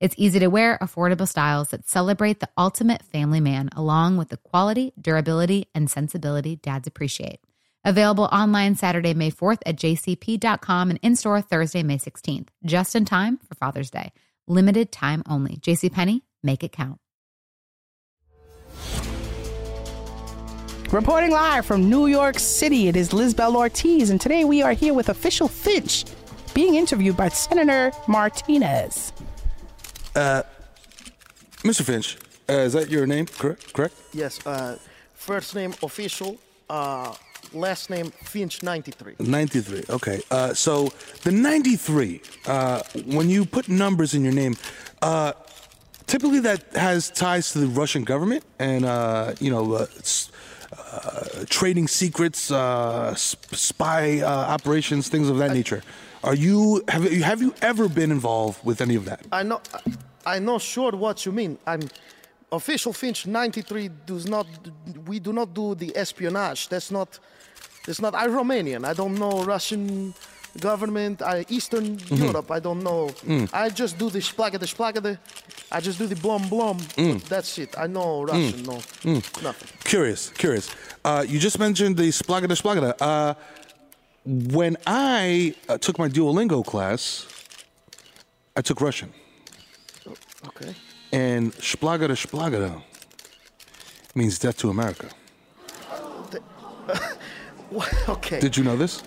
It's easy to wear, affordable styles that celebrate the ultimate family man, along with the quality, durability, and sensibility dads appreciate. Available online Saturday, May 4th at jcp.com and in-store Thursday, May 16th. Just in time for Father's Day. Limited time only. JCPenney, make it count. Reporting live from New York City, it is Liz Bell Ortiz, and today we are here with Official Finch being interviewed by Senator Martinez. Mr. Finch, is that your name? Correct? Yes. First name, Official. Last name, Finch 93. 93, okay. So the 93, when you put numbers in your name, typically that has ties to the Russian government and, trading secrets, spy operations, things of that nature. Have you ever been involved with any of that? I'm not sure what you mean. Official Finch 93 we do not do the espionage. That's not I'm Romanian. I don't know Russian government. Eastern Europe. I don't know. I just do the splagada. I just do the blom. That's it. I know Russian. Nothing. Curious. You just mentioned the splagada. When I took my Duolingo class, I took Russian. Okay. And splagada means death to America. Okay. Did you know this?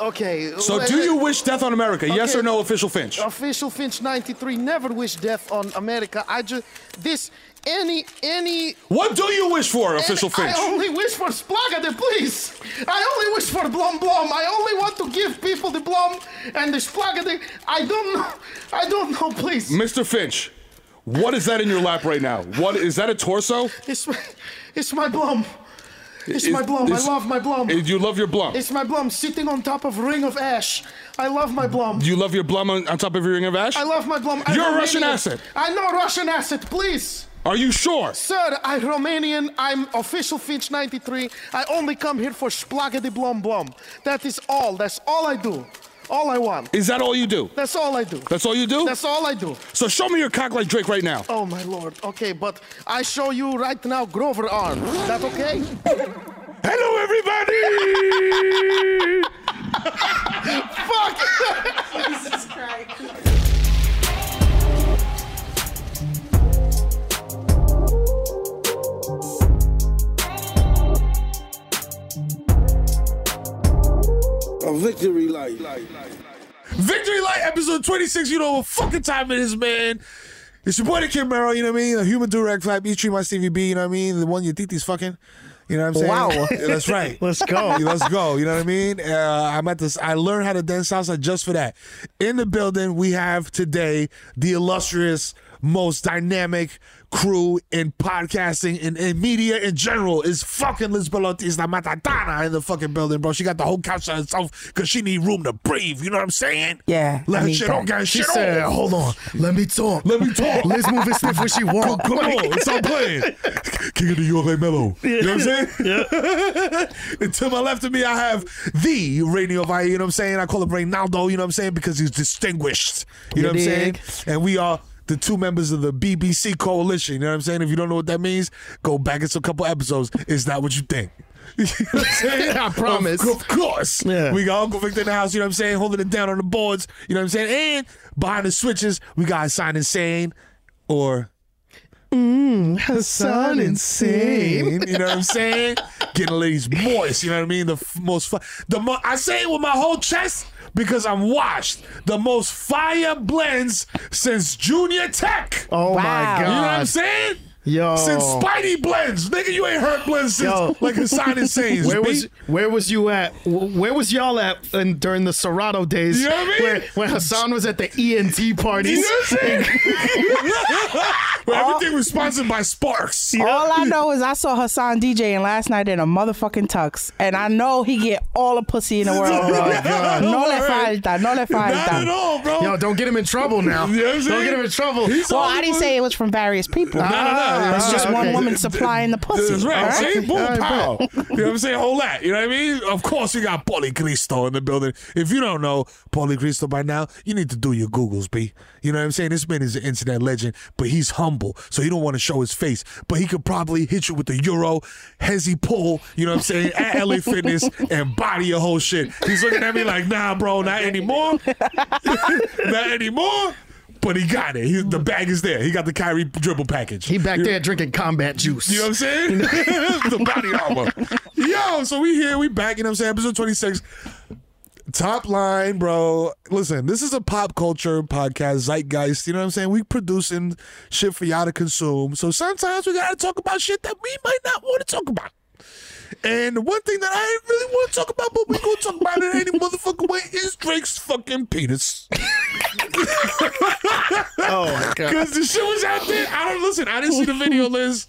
Okay. So do you wish death on America? Okay. Yes or no, Official Finch? Official Finch 93 never wish death on America. What do you wish for, Official Finch? I only wish for splagada, please. I only wish for blom. I only want to give people the blom and the splagada. I don't know, please. Mr. Finch. What is that in your lap right now? What is that? A torso? It's my blom. It's my blom. I love my blom. You love your blom. It's my blom sitting on top of ring of ash. I love my blom. You love your blom on top of your ring of ash? I love my blom. You're a Russian asset. I know Russian asset. Please. Are you sure? Sir, I'm Romanian. I'm Official Finch 93. I only come here for splagada blom. That is all. That's all I do. All I want. Is that all you do? That's all I do. That's all you do? That's all I do. So show me your cock like Drake right now. Oh, my Lord. Okay, but I show you right now Grover arm. Is that okay? Hello, everybody! Fuck! Jesus Christ. Victory Light. Victory Light, episode 26. You know what fucking time it is, man. It's your boy, the Kid Merrill, you know what I mean? A human do-rag flap, each tree my CVB, you know what I mean? The one your titi's fucking, you know what I'm saying? Wow. Yeah, that's right. Let's go, you know what I mean? I learned how to dance salsa just for that. In the building, we have today the illustrious most dynamic crew in podcasting and in media in general is fucking Liz Bell Ortiz, la Matadana, in the fucking building, bro. She got the whole couch to herself because she need room to breathe. You know what I'm saying? Yeah. Let her shit on, guys. Shit on. Hold on. Let me talk. Liz moving stiff when she walk. Come on. Stop playing. King of New York, like Mello. You know what I'm saying? Yeah. And to my left of me, I have the Rainey Ovalle. You know what I'm saying? I call him Reynaldo. You know what I'm saying? Because he's distinguished. You know what I'm saying? And we are the two members of the BBC Coalition. You know what I'm saying? If you don't know what that means, go back. It's a couple episodes. It's not what you think. You know what I'm saying? I promise. Of course. Yeah. We got Uncle Victor in the house, you know what I'm saying? Holding it down on the boards, you know what I'm saying? And behind the switches, we got Hassan Insane or... Hassan Insane. You know what I'm saying? Getting ladies moist, you know what I mean? I say it with my whole chest because I'm washed. The most fire blends since Junior Tech. Oh, wow. My God. You know what I'm saying? Yo. Since Spidey blends. Nigga, you ain't heard blends since like Hassan Insane. Where was you at? Where was y'all at during the Serato days? You know what I mean? When Hassan was at the ENT parties. You know what I'm saying? Everything was sponsored by Sparks. You know? All I know is I saw Hassan DJing last night in a motherfucking tux. And I know he get all the pussy in the world. No le falta. Not at all, bro. Yo, don't get him in trouble now. You know what I'm saying? Don't get him in trouble. I didn't say it was from various people. No. It's just one woman supplying the pussy. That's right. Right? See? Boom, right, pow. You know what I'm saying? All that. You know what I mean? Of course, we got Paulie Cristo in the building. If you don't know Paulie Cristo by now, you need to do your Googles, B. You know what I'm saying? This man is an internet legend, but he's humble, so he don't want to show his face. But he could probably hit you with the Euro, Hezzy pull, you know what I'm saying, at LA Fitness and body your whole shit. He's looking at me like, nah, bro, not anymore. Not anymore. But he got it. The bag is there. He got the Kyrie dribble package. He back there drinking combat juice. You know what I'm saying? The body armor. Yo, so we here. We back. You know what I'm saying? Episode 26. Top line, bro. Listen, this is a pop culture podcast, zeitgeist. You know what I'm saying? We producing shit for y'all to consume. So sometimes we got to talk about shit that we might not want to talk about. And one thing that I really want to talk about, but we gonna talk about it any motherfucking way, is Drake's fucking penis. Oh my God! Because the shit was out there. I didn't see the video, Liz.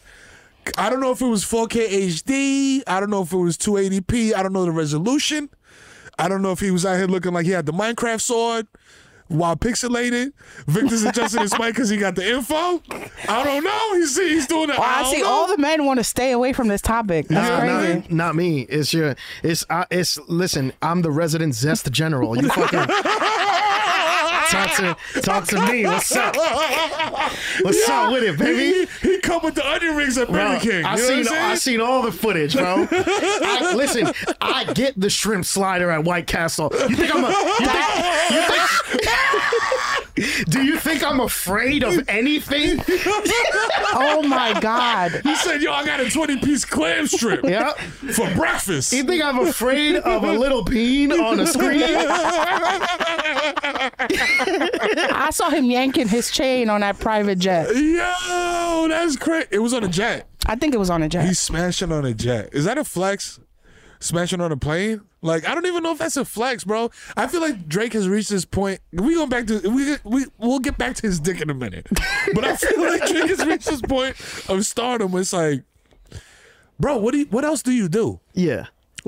I don't know if it was 4K HD. I don't know if it was 280p. I don't know the resolution. I don't know if he was out here looking like he had the Minecraft sword while pixelated. Victor's adjusting his mic because he got the info. I don't know. He's doing it. I see. All the men want to stay away from this topic. That's crazy. Not me. Listen, I'm the resident zest general. You fucking... Talk to me. What's up? What's up with it, baby? He come with the onion rings at Burger King. I seen all the footage, bro. Listen, I get the shrimp slider at White Castle. Do you think I'm afraid of anything? Oh my God! You said, "Yo, I got a 20-piece clam strip for breakfast." You think I'm afraid of a little bean on a screen? I saw him yanking his chain on that private jet. Yo, that's crazy! It was on a jet. I think it was on a jet. He's smashing on a jet. Is that a flex? Smashing on a plane? Like, I don't even know if that's a flex, bro. I feel like Drake has reached this point. We'll get back to his dick in a minute. But I feel like Drake has reached this point of stardom where it's like, bro, what else do you do? Yeah.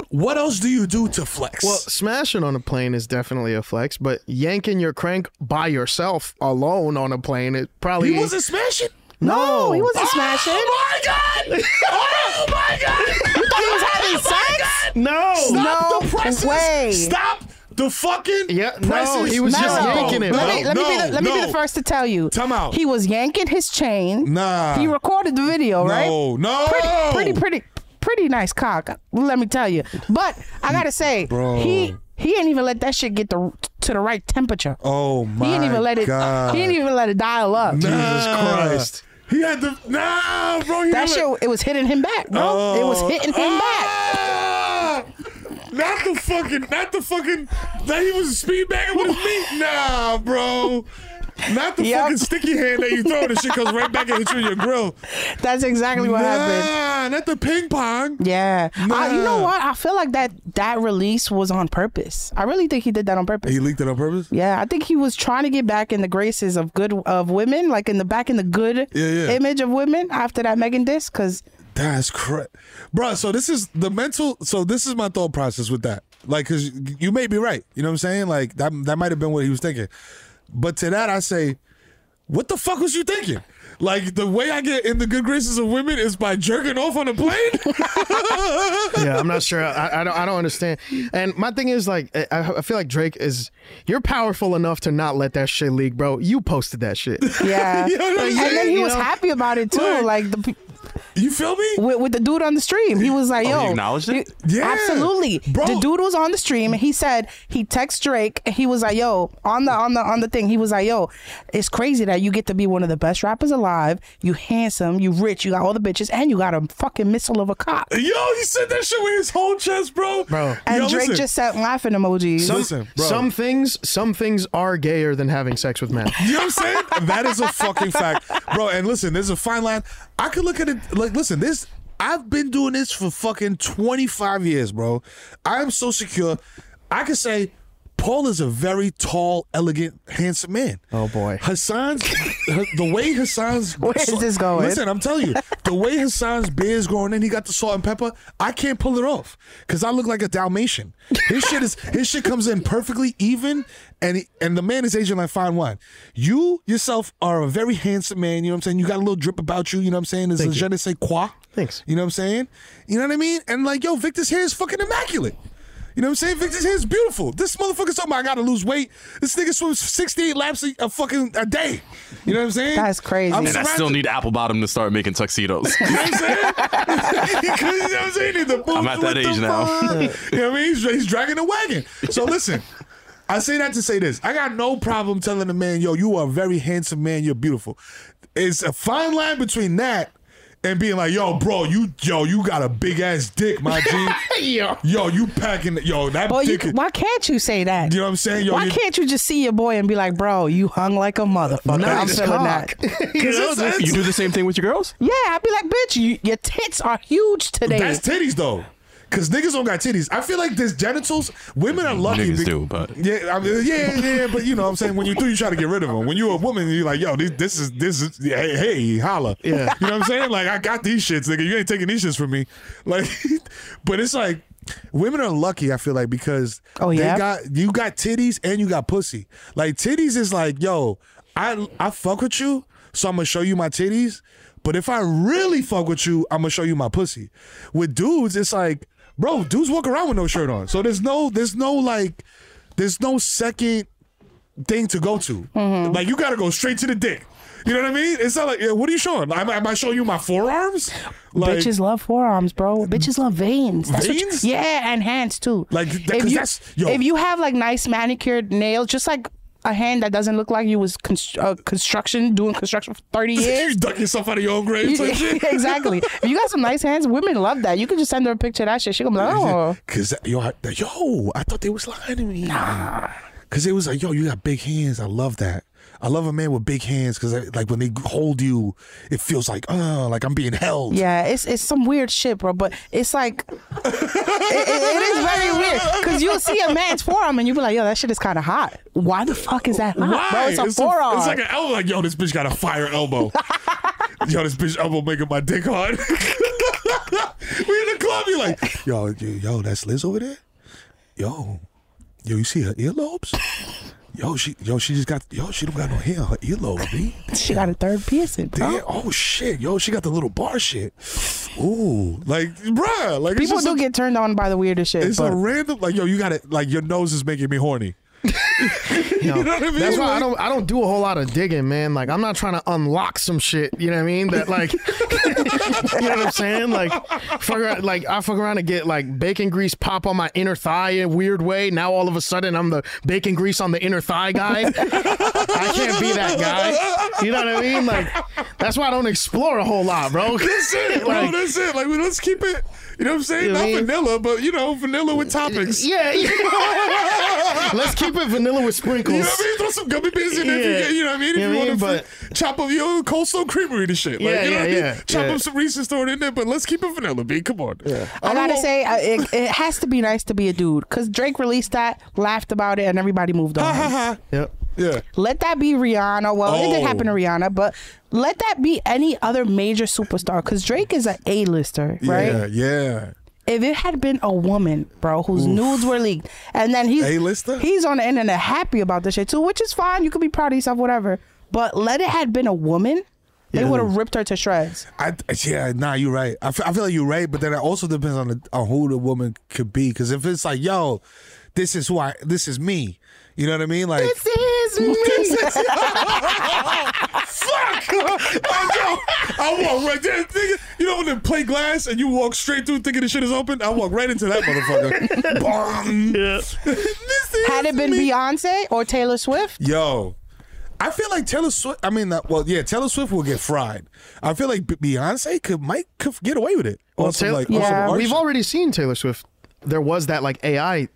What else do you do to flex? Well, smashing on a plane is definitely a flex, but yanking your crank by yourself alone on a plane, it probably... He wasn't smashing? No, he wasn't smashing. Oh, my God! Oh, my God! You thought he was having sex? No. Stop the presses. Way. Stop the fucking presses. No, he was just yanking it, bro. Let me be the first to tell you. Time out. He was yanking his chain. Nah. He recorded the video, right? No. Pretty nice cock, let me tell you. But I gotta say, bro, he didn't even let that shit get to the right temperature. Oh my God! He didn't even let it dial up. Jesus Christ! He had the bro. It was hitting him back, bro. It was hitting him back. Not the fucking. That he was speed bagging with his meat. Nah, bro. Not the fucking sticky hand that you throw. The shit comes right back and hits you in your grill. That's exactly what happened. Not the ping pong. Yeah. You know what? I feel like that release was on purpose. I really think he did that on purpose. He leaked it on purpose? Yeah. I think he was trying to get back in the graces of women, like in the good image of women after that Megan disc. Because that's correct. Bro, so this is the mental. So this is my thought process with that. Like, because you may be right. You know what I'm saying? Like, that might have been what he was thinking. But to that, I say, what the fuck was you thinking? Like, the way I get in the good graces of women is by jerking off on a plane? Yeah, I'm not sure. I don't understand. And my thing is, like, I feel like Drake is, you're powerful enough to not let that shit leak, bro. You posted that shit. Yeah. You know what I'm saying? And then he was happy about it, too. Like the... You feel me? With the dude on the stream. He was like, yo. He acknowledged it? Yeah. Absolutely. Bro. The dude was on the stream and he said, he texted Drake and he was like, yo, on the thing, he was like, yo, it's crazy that you get to be one of the best rappers alive. You handsome, you rich, you got all the bitches, and you got a fucking missile of a cock. Yo, he said that shit with his whole chest, bro. And yo, Drake just sat laughing emojis. Some things are gayer than having sex with men. You know what I'm saying? That is a fucking fact. Bro, and listen, there's a fine line. I could look at it like, listen, this, I've been doing this for fucking 25 years, bro. I am so secure. I could say Paul is a very tall, elegant, handsome man. Oh, boy. Where is this going? Listen, I'm telling you, the way Hassan's beard's growing in, he got the salt and pepper, I can't pull it off because I look like a Dalmatian. His shit comes in perfectly even, and the man is aging like fine wine. You yourself are a very handsome man, you know what I'm saying? You got a little drip about you know what I'm saying? There's a je ne sais quoi. Thanks. You know what I'm saying? You know what I mean? And like, yo, Victor's hair is fucking immaculate. You know what I'm saying? Victor's hair is beautiful. This motherfucker's talking about I gotta lose weight. This nigga swims 68 laps a day. You know what I'm saying? That's crazy. And I still need Apple Bottom to start making tuxedos. You know what I'm saying? You know what I'm saying? I'm at that age now. You know what I mean? He's dragging the wagon. So listen, I say that to say this. I got no problem telling a man, yo, you are a very handsome man. You're beautiful. It's a fine line between that and being like, yo, bro, you got a big ass dick, my G. Yo, you packing, yo, that boy, dick. Why can't you say that? You know what I'm saying? Yo, why can't you just see your boy and be like, bro, you hung like a motherfucker? No, I'm feeling that. You do the same thing with your girls? Yeah, I'd be like, bitch, your tits are huge today. That's titties though. Cause niggas don't got titties. I feel like there's genitals. Women are lucky. Niggas do, but but you know what I'm saying, when you do, you try to get rid of them. When you're a woman, you're like, yo, this is hey, holla. Yeah. You know what I'm saying? Like, I got these shits, nigga. You ain't taking these shits from me. Like, but it's like, women are lucky, I feel like, because you got titties and you got pussy. Like, titties is like, yo, I fuck with you, so I'm gonna show you my titties. But if I really fuck with you, I'm gonna show you my pussy. With dudes, it's like, bro, dudes walk around with no shirt on. So there's no second thing to go to. Mm-hmm. Like, you got to go straight to the dick. You know what I mean? It's not like, what are you showing? Am I showing you my forearms? Like, bitches love forearms, bro. Bitches love veins. That's veins? And hands, too. Like, if you have, like, nice manicured nails, just like a hand that doesn't look like you was doing construction for 30 years. You duck yourself out of your own grave. Exactly. If you got some nice hands, women love that. You can just send her a picture of that shit. She gonna be like, oh. Cause yo, I thought they was lying to me. Nah. Cause it was like, yo, you got big hands. I love that. I love a man with big hands because, like, when they hold you, it feels like I'm being held. Yeah, it's some weird shit, bro. But it's like, it is very weird because you'll see a man's forearm and you'll be like, yo, that shit is kind of hot. Why the fuck is that hot? Why? Bro, it's forearm. It's like an elbow. Like, yo, this bitch got a fire elbow. Yo, this bitch elbow making my dick hard. We in the club, you like, yo, that's Liz over there? Yo, you see her earlobes? She don't got no hair on her earlobe, B. She got a third piercing, bro. Damn, oh, shit. Yo, she got the little bar shit. Ooh. Like, bruh. Like, people do get turned on by the weirdest shit. It's a random, like, yo, you got it. Like, your nose is making me horny. You know what I mean? That's why I don't do a whole lot of digging, man. Like, I'm not trying to unlock some shit, you know what I mean? That, like, You know what I'm saying? Like, I fuck around and get like bacon grease pop on my inner thigh in a weird way. Now all of a sudden I'm the bacon grease on the inner thigh guy. I can't be that guy. You know what I mean? Like, that's why I don't explore a whole lot, bro. That's it, bro. Like, that's it. Like, let's keep it. You know what I'm saying? You know what I mean? Vanilla, but you know, vanilla with toppings. Yeah. Let's keep it vanilla with sprinkles. You know what I mean? Throw some gummy beans in there. Yeah. You know what I mean? If you want to chop up your coleslaw creamery and shit. Like, chop up some Reese's, throw it in there, but let's keep it vanilla, B. Come on. Yeah. I gotta say, it has to be nice to be a dude, because Drake released that, laughed about it, and everybody moved on. Yep. Yeah. Let that be Rihanna. Well, it did happen to Rihanna, but let that be any other major superstar, because Drake is an A-lister, right? Yeah. If it had been a woman, bro, whose nudes were leaked, and then he's on the internet happy about this shit too, which is fine. You could be proud of yourself, whatever. But let it had been a woman, they would have ripped her to shreds. You're right. I feel like you're right, but then it also depends on who the woman could be, because if it's like, yo, this is me. You know what I mean? Like, this is me. Fuck! I walk right there. You know when they play glass and you walk straight through thinking the shit is open? I walk right into that motherfucker. Bong. Yeah. Had it been Beyonce or Taylor Swift? Yo. I feel like Taylor Swift, Taylor Swift will get fried. I feel like Beyonce might get away with it. Well, we've already seen Taylor Swift. There was that like AI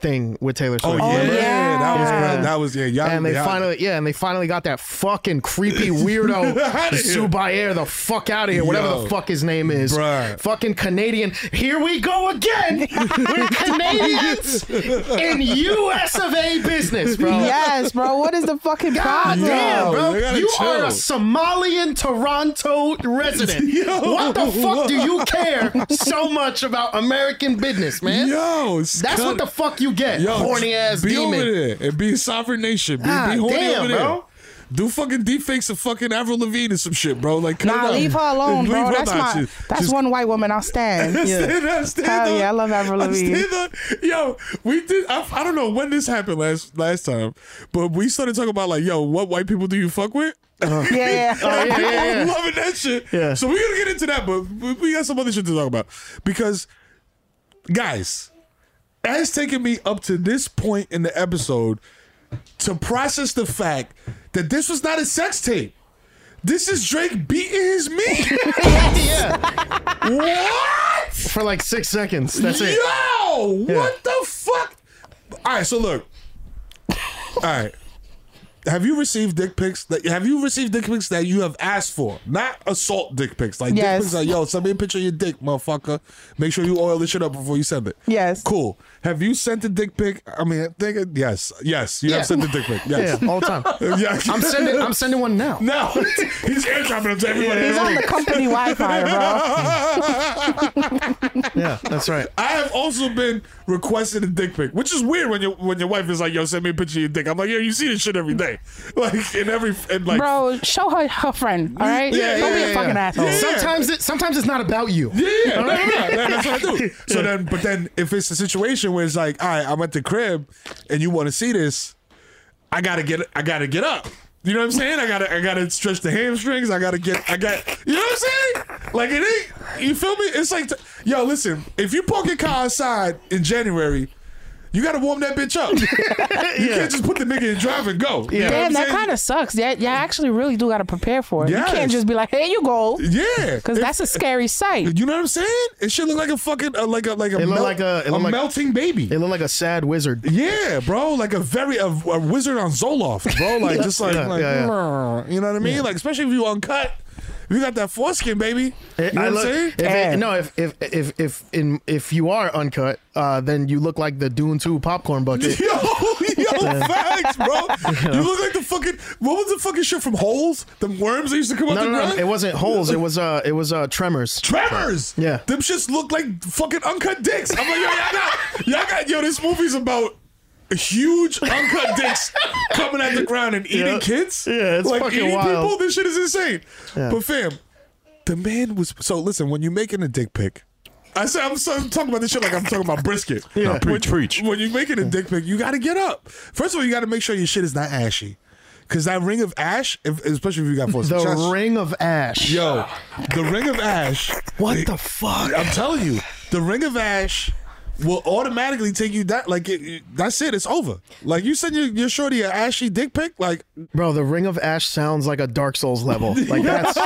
thing with Taylor Swift. And they finally got that fucking creepy weirdo Subair the fuck out of here, whatever the fuck his name is. Bruh. Fucking Canadian. Here we go again. We're Canadians in US of A business, bro. Yes, bro. What is the fucking problem? Damn, bro. You are a Somalian Toronto resident. What the fuck do you care so much about American business, man? Yo, that's what the fuck you get. Yo, horny ass be demon. Be over there and be a sovereign nation. Be horny over there. Bro. Do fucking deep fakes of fucking Avril Lavigne and some shit, bro. Like, leave her alone, bro. That's one white woman I'll stand. I love Avril Lavigne. Yo, we did. I don't know when this happened last time, but we started talking about like, yo, what white people do you fuck with? I'm loving that shit. Yeah. So we're gonna get into that, but we got some other shit to talk about, because, guys, that's taken me up to this point in the episode to process the fact that this was not a sex tape. This is Drake beating his meat. What? For like 6 seconds. That's it. Yo, what the fuck? All right, so look. All right. Have you received dick pics? Have you received dick pics that you have asked for? Not assault dick pics. Like, dick pics like, yo, send me a picture of your dick, motherfucker. Make sure you oil this shit up before you send it. Yes. Cool. Have you sent a dick pic? I mean, yes. You have sent a dick pic. Yes. Yeah, all the time. I'm sending one now. No. He's airdropping them to everybody. He's on the company Wi-Fi, bro. Yeah, that's right. I have also been requested a dick pic, which is weird when your wife is like, yo, send me a picture of your dick. I'm like, yo, you see this shit every day. Like, bro, show her friend, all right? Don't be a fucking asshole. Yeah. Sometimes it's not about you. Yeah, no, that's what I do. So then, but then if it's a situation where it's like, all right, I'm at the crib and you want to see this, I gotta get up. You know what I'm saying? I gotta stretch the hamstrings. You know what I'm saying? Like, it ain't. You feel me? It's like, yo, listen. If you park your car outside in January, you gotta warm that bitch up. You can't just put the nigga in drive and go. Yeah. Damn, that kind of sucks. Yeah, you actually really do gotta prepare for it. Yes. You can't just be like, "Here you go." Yeah, because that's a scary sight. You know what I'm saying? It should look like a fucking melting baby. It look like a sad wizard. Yeah, bro, like a wizard on Zoloft, bro. Like you know what I mean? Yeah. Like, especially if you uncut. You got that foreskin, baby. You know what I'm saying? If you are uncut, then you look like the Dune 2 popcorn bucket. Yo, facts, bro. You look like the fucking. What was the fucking shit from Holes? The worms that used to come out the ground? No, it wasn't Holes. It was Tremors. Tremors. Yeah. Them shits look like fucking uncut dicks. I'm like, yo, this movie's about huge uncut dicks coming at the ground and eating kids. Yeah, it's like fucking eating wild. People, this shit is insane. Yeah. But fam, the man was so. Listen, when you're making a dick pic, I'm talking about this shit like I'm talking about brisket. Yeah, no, preach. When you're making a dick pic, you got to get up. First of all, you got to make sure your shit is not ashy. Because that ring of ash, especially if you got four. The shots, ring of ash. Yo, the ring of ash. What the fuck? I'm telling you, the ring of ash will automatically take you that. Like, that's it. It's over. Like, you send your shorty an ashy dick pic. Like, bro, the ring of ash sounds like a Dark Souls level. Like, that's.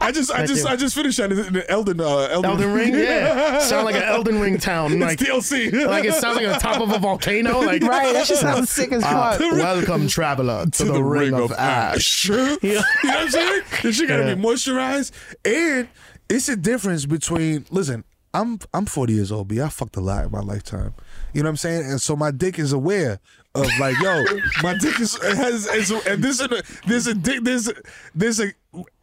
I just finished that in the Elden Ring. Yeah, sound like an Elden Ring town. Like, it's DLC. Like, it sounds like on top of a volcano. Like, right? That just sounds sick as fuck. Welcome, traveler, to the ring of ash. Yeah. You know what I'm saying? This shit gotta be moisturized, and it's a difference between. Listen, I'm 40 years old, B. I fucked a lot in my lifetime. You know what I'm saying? And so my dick is aware of, like, yo, my dick has and there's a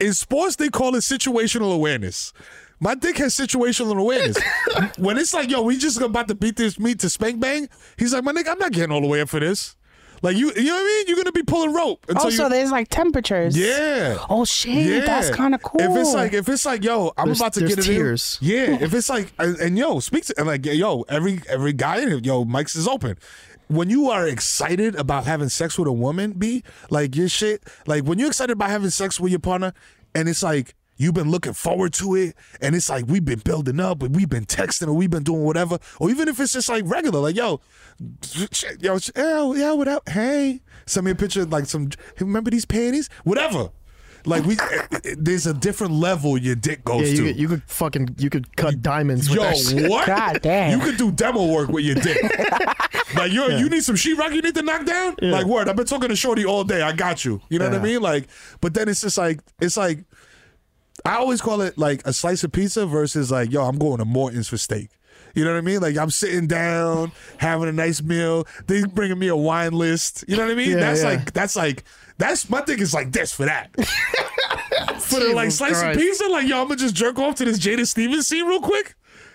in sports they call it situational awareness. My dick has situational awareness. When it's like, yo, we just about to beat this meat to spank bang, he's like, my nigga, I'm not getting all the way up for this. Like, you know what I mean? You're going to be pulling rope. Oh, so there's, like, temperatures. Yeah. Oh, shit. Yeah. That's kind of cool. If it's like, yo, I'm about to get it tears. In. Yeah. If it's like, and yo, speak to, and like, yo, every guy in it, yo, mics is open. When you are excited about having sex with a woman, B, like, your shit, like, when you're excited about having sex with your partner, and it's like, you've been looking forward to it, and it's like, we've been building up, and we've been texting, or we've been doing whatever, or even if it's just like regular, like, yo, what up? Hey, send me a picture of, like, some, remember these panties? Whatever. Like, there's a different level your dick goes to. You could cut diamonds with that shit. Yo, what? God damn. You could do demo work with your dick. Like, you need some sheetrock you need to knock down? Yeah. Like, word, I've been talking to shorty all day. I got you. You know what I mean? Like, but then it's just like, I always call it like a slice of pizza versus like, yo, I'm going to Morton's for steak. You know what I mean? Like, I'm sitting down, having a nice meal. They bringing me a wine list. You know what I mean? That's my thing is like this for that. For the like slice of pizza, like, yo, I'm going to just jerk off to this Jada Stevens scene real quick.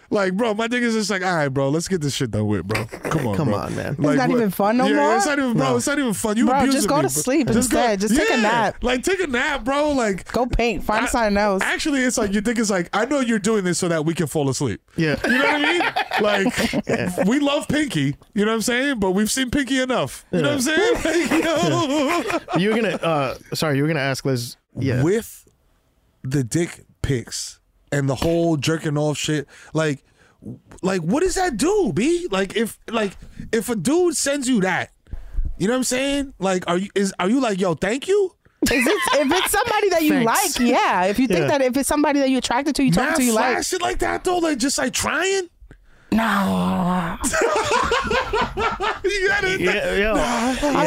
Like, bro, my dick is just like, all right, bro, let's get this shit done with, bro. Come on, man. Like, it's not even fun no more? It's not even, bro, it's not even fun. You abusing me. Just go to sleep instead. Just take a nap. Like, take a nap, bro. Like, go paint. Find something else. Actually, it's like, your dick is like, I know you're doing this so that we can fall asleep. Yeah. You know what I mean? Like, we love Pinky, you know what I'm saying? But we've seen Pinky enough. You know what I'm saying? Like, yo. You're going to, sorry, you were going to ask Liz. Yeah. With the dick pics, and the whole jerking off shit, like what does that do, B? Like if a dude sends you that, you know what I'm saying? Like, are you like, yo, thank you? If it's somebody that you Thanks. Like, yeah. If you think that if it's somebody that you attracted to, you talk to, you like shit like that though, like just like trying. No. I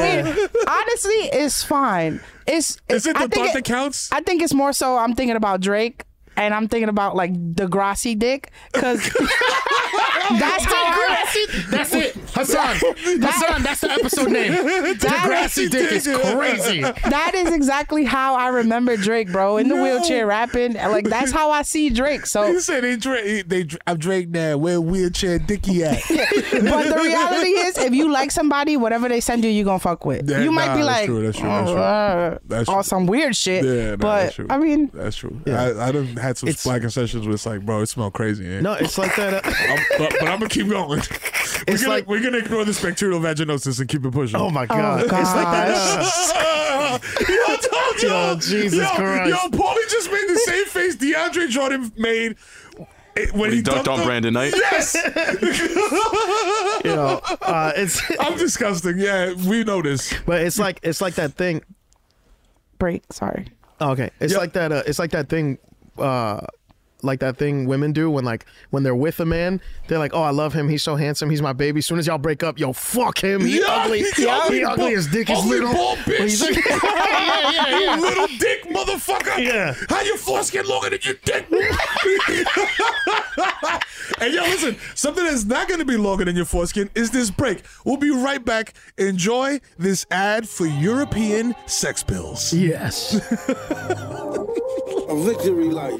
mean, honestly, it's fine. Is it the thought that counts? I think it's more so I'm thinking about Drake. And I'm thinking about like Degrassi dick, because that's how. That's it, Hassan. That's the episode name. Degrassi dick is crazy. That is exactly how I remember Drake, bro, in the wheelchair rapping. Like, that's how I see Drake. So you said I'm Drake now. Where wheelchair dicky at? But the reality is, if you like somebody, whatever they send you, you gonna fuck with. You might be like, or some weird shit. Yeah, but I mean, that's true. I don't. Had some slacking sessions where it's like, bro, it smelled crazy. Eh? No, it's like that. But I'm going to keep going. We're going to ignore this bacterial vaginosis and keep it pushing. Oh, my God. Oh, God. It's like that. I told you. Oh, Jesus Christ. Yo, Paulie just made the same face DeAndre Jordan made when he dunked on Brandon Knight. Yes. I'm disgusting. Yeah, we know this. But it's like that thing. Break. Sorry. Oh, okay. It's like that thing women do when they're with a man. They're like, oh, I love him, he's so handsome, he's my baby. As soon as y'all break up, yo, fuck him, he's ugly, his dick is little. Bitch. Like, yeah. You little dick motherfucker. Yeah. How your foreskin longer than your dick? And yo, listen, something that's not gonna be longer than your foreskin is this break. We'll be right back. Enjoy this ad for European sex pills. Yes. A victory light.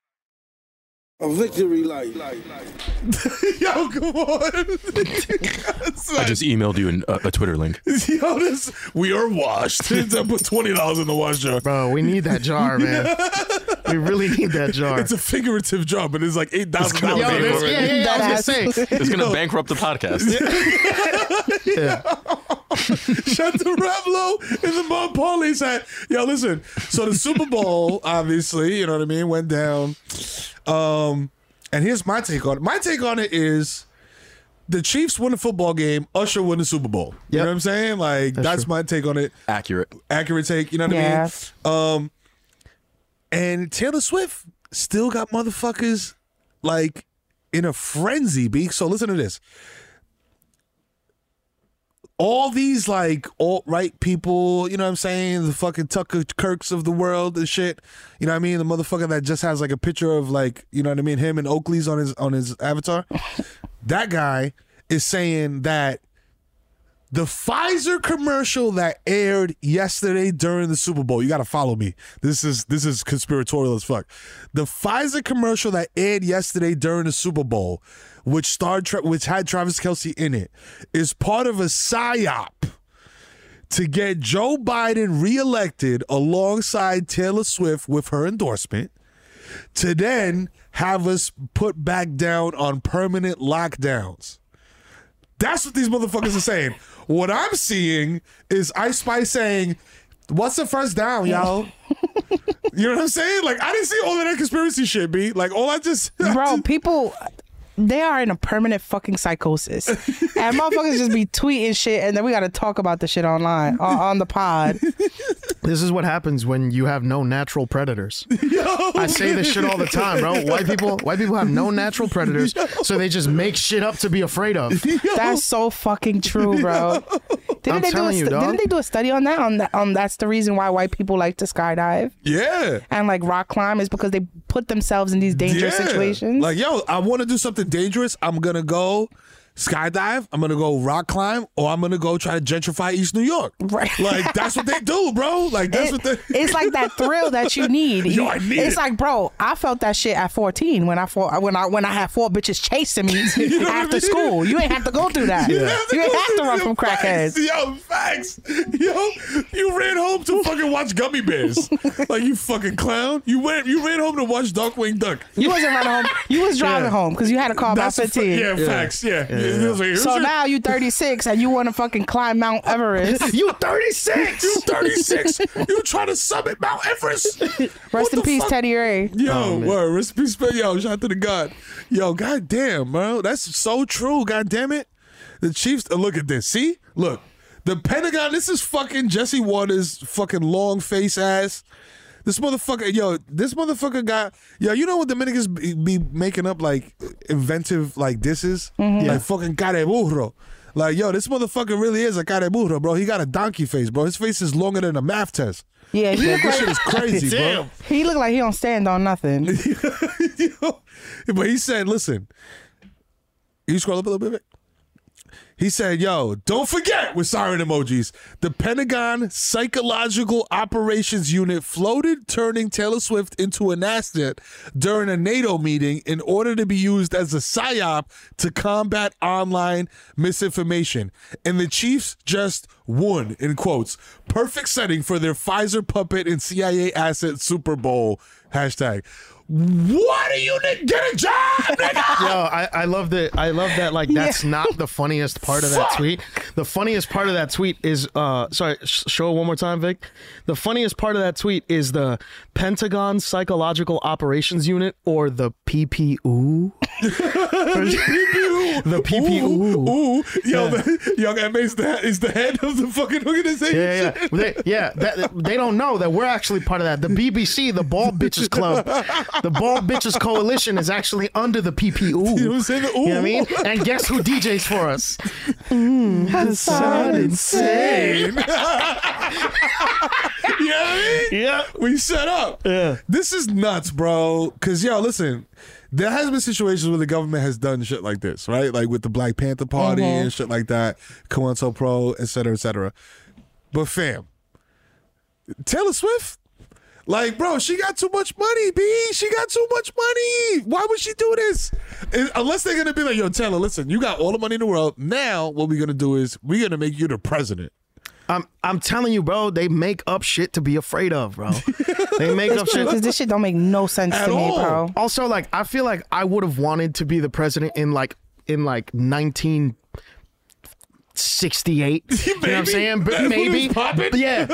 A victory light. Yo, come on. I just emailed you a Twitter link. Yo, this, we are washed. I put $20 in the wash jar. Bro, we need that jar, man. We really need that jar. It's a figurative jar, but it's like $8,000. Yeah, I was going to say. It's going to bankrupt the podcast. Yeah. Shut the rap low in the mud. Paulie's hat. Yo, listen. So the Super Bowl, obviously, you know what I mean, went down. And here's my take on it. My take on it is the Chiefs win a football game, Usher win the Super Bowl. You know what I'm saying? Like, that's my take on it. Accurate take. You know what I mean? And Taylor Swift still got motherfuckers, like, in a frenzy, B. So listen to this. All these, like, alt-right people, you know what I'm saying? The fucking Tucker Kirks of the world and shit. You know what I mean? The motherfucker that just has, like, a picture of, like, you know what I mean? Him and Oakley's on his avatar. That guy is saying that the Pfizer commercial that aired yesterday during the Super Bowl. You got to follow me. This is conspiratorial as fuck. The Pfizer commercial that aired yesterday during the Super Bowl, which had Travis Kelce in it, is part of a psyop to get Joe Biden reelected alongside Taylor Swift with her endorsement, to then have us put back down on permanent lockdowns. That's what these motherfuckers are saying. What I'm seeing is Ice Spice saying, "What's the first down, yo?" You know what I'm saying? Like, I didn't see all of that conspiracy shit, B. Like, all people... They are in a permanent fucking psychosis. And motherfuckers just be tweeting shit, and then we got to talk about the shit online, on the pod. This is what happens when you have no natural predators. Yo, I say this shit all the time, bro. White people have no natural predators, so they just make shit up to be afraid of. That's so fucking true, bro. Didn't they do a study on that? That's the reason why white people like to skydive. Yeah. And like rock climb is because they put themselves in these dangerous situations. Like, yo, I want to do something dangerous. I'm going to go skydive, I'm gonna go rock climb, or I'm gonna go try to gentrify East New York. Right, like that's what they do, bro. Like it's like that thrill that you need. Yo, I need it's it. Like, bro, I felt that shit at 14 when I had four bitches chasing me you know after school. You ain't have to go through that. You ain't have to run from crackheads. Yo, facts. Yo, you ran home to fucking watch Gummy Bears. Like, you fucking clown. You ran home to watch Darkwing Duck. You wasn't running home. You was driving home because you had a car about 15. Facts. Yeah. Yeah. So now you 36 and you want to fucking climb Mount Everest. You 36? You 36? You trying to summit Mount Everest? Rest in peace, fuck? Teddy Ray. Yo, word. Rest in peace. Yo, shout out to the God. Yo, goddamn, bro. That's so true. Goddamn it. The Chiefs, look at this. See? Look. The Pentagon, this is fucking Jesse Waters' fucking long face ass. This motherfucker got, you know what Dominicans be making up, like, inventive, like, disses? Mm-hmm. Like, fucking careburro. Like, yo, this motherfucker really is a careburro, bro. He got a donkey face, bro. His face is longer than a math test. Yeah, he like, this shit is crazy, bro. He look like he don't stand on nothing. But he said, listen, you scroll up a little bit? He said, yo, don't forget, with siren emojis, the Pentagon Psychological Operations Unit floated turning Taylor Swift into an asset during a NATO meeting in order to be used as a psyop to combat online misinformation. And the Chiefs just won, in quotes, perfect setting for their Pfizer puppet and CIA asset Super Bowl. Hashtag. What do you need? Get a job, nigga! Yo, I love that. I love that. Like, that's not the funniest part of that tweet. The funniest part of that tweet is, sorry, show it one more time, Vic. The funniest part of that tweet is the Pentagon Psychological Operations Unit, or the PPU. The PPU. Ooh. Yo, that is the head of the fucking organization. Yeah. They don't know that we're actually part of that. The BBC, the Ball Bitches Club. The Ball Bitches Coalition is actually under the PPU. You know what I mean? And guess who DJs for us? Hassan Insane. You know what I mean? Yeah. We set up. Yeah. This is nuts, bro. Because, yo, listen, there has been situations where the government has done shit like this, right? Like with the Black Panther Party and shit like that, Kwanzaa Pro, et cetera, et cetera. But, fam, Taylor Swift? Like, bro, she got too much money, B. She got too much money. Why would she do this? Unless they're going to be like, yo, Taylor, listen, you got all the money in the world. Now what we're going to do is we're going to make you the president. I'm telling you, bro, they make up shit to be afraid of, bro. They make up shit. This shit don't make no sense to me, bro. Also, like, I feel like I would have wanted to be the president in 1968. You know what I'm saying? Maybe. Yeah.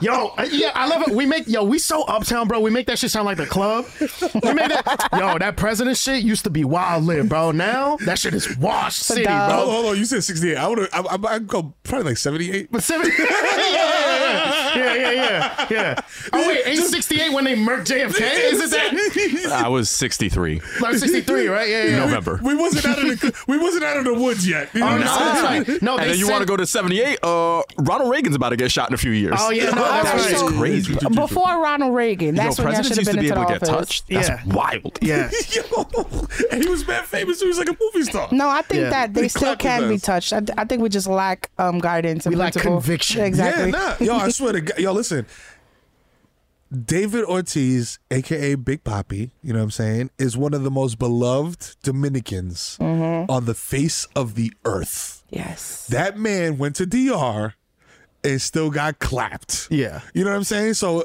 Yo, I love it. We so uptown, bro. We make that shit sound like the club. That president shit used to be wild-lit, bro. Now, that shit is washed city, bro. Hold on. You said 68. I'd go probably like 78. But 78? Yeah. Oh, wait, ain't 68 when they murked JFK? Is it that? I was 63. I was 63, right? Yeah. November. We wasn't out of the woods yet. You know what I'm saying? Right. No, and then you want to go to 78? Ronald Reagan's about to get shot in a few years. Oh yeah, that's right. Crazy. Before Ronald Reagan, that's when presidents used to be able to get touched. That's wild. Yeah, and he was mad famous. He was like a movie star. No, I think that they still can be touched. I think we just lack guidance. We lack conviction. Exactly. Yeah, nah. Yo, I swear to God. Yo, listen. David Ortiz, a.k.a. Big Papi, you know what I'm saying, is one of the most beloved Dominicans on the face of the earth. Yes. That man went to DR and still got clapped. Yeah. You know what I'm saying? So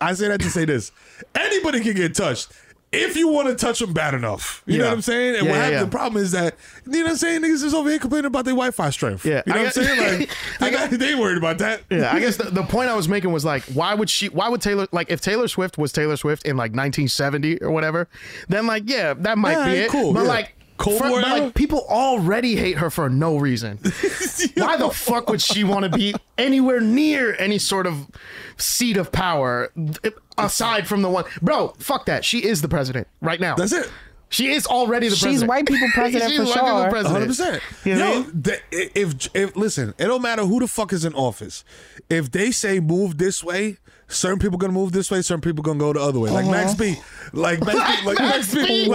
I say that to say this. Anybody can get touched if you want to touch them bad enough. You know what I'm saying? And the problem is that, you know what I'm saying, niggas is over here complaining about their Wi-Fi strength. Yeah. You know what I'm saying? Like, they worried about that. Yeah, I guess the point I was making was, like, why would Taylor, like, if Taylor Swift was Taylor Swift in, like, 1970 or whatever, then, like, yeah, that might be it. Cool, but, like, people already hate her for no reason. Why the fuck would she want to be anywhere near any sort of seat of power aside from the one? Bro, fuck that. She is the president right now. That's it. She is already the president. She's white people president for sure. 100%. You know what I mean? If listen, it don't matter who the fuck is in office. If they say move this way, certain people gonna move this way. Certain people gonna go the other way. Like Max B. Like Max B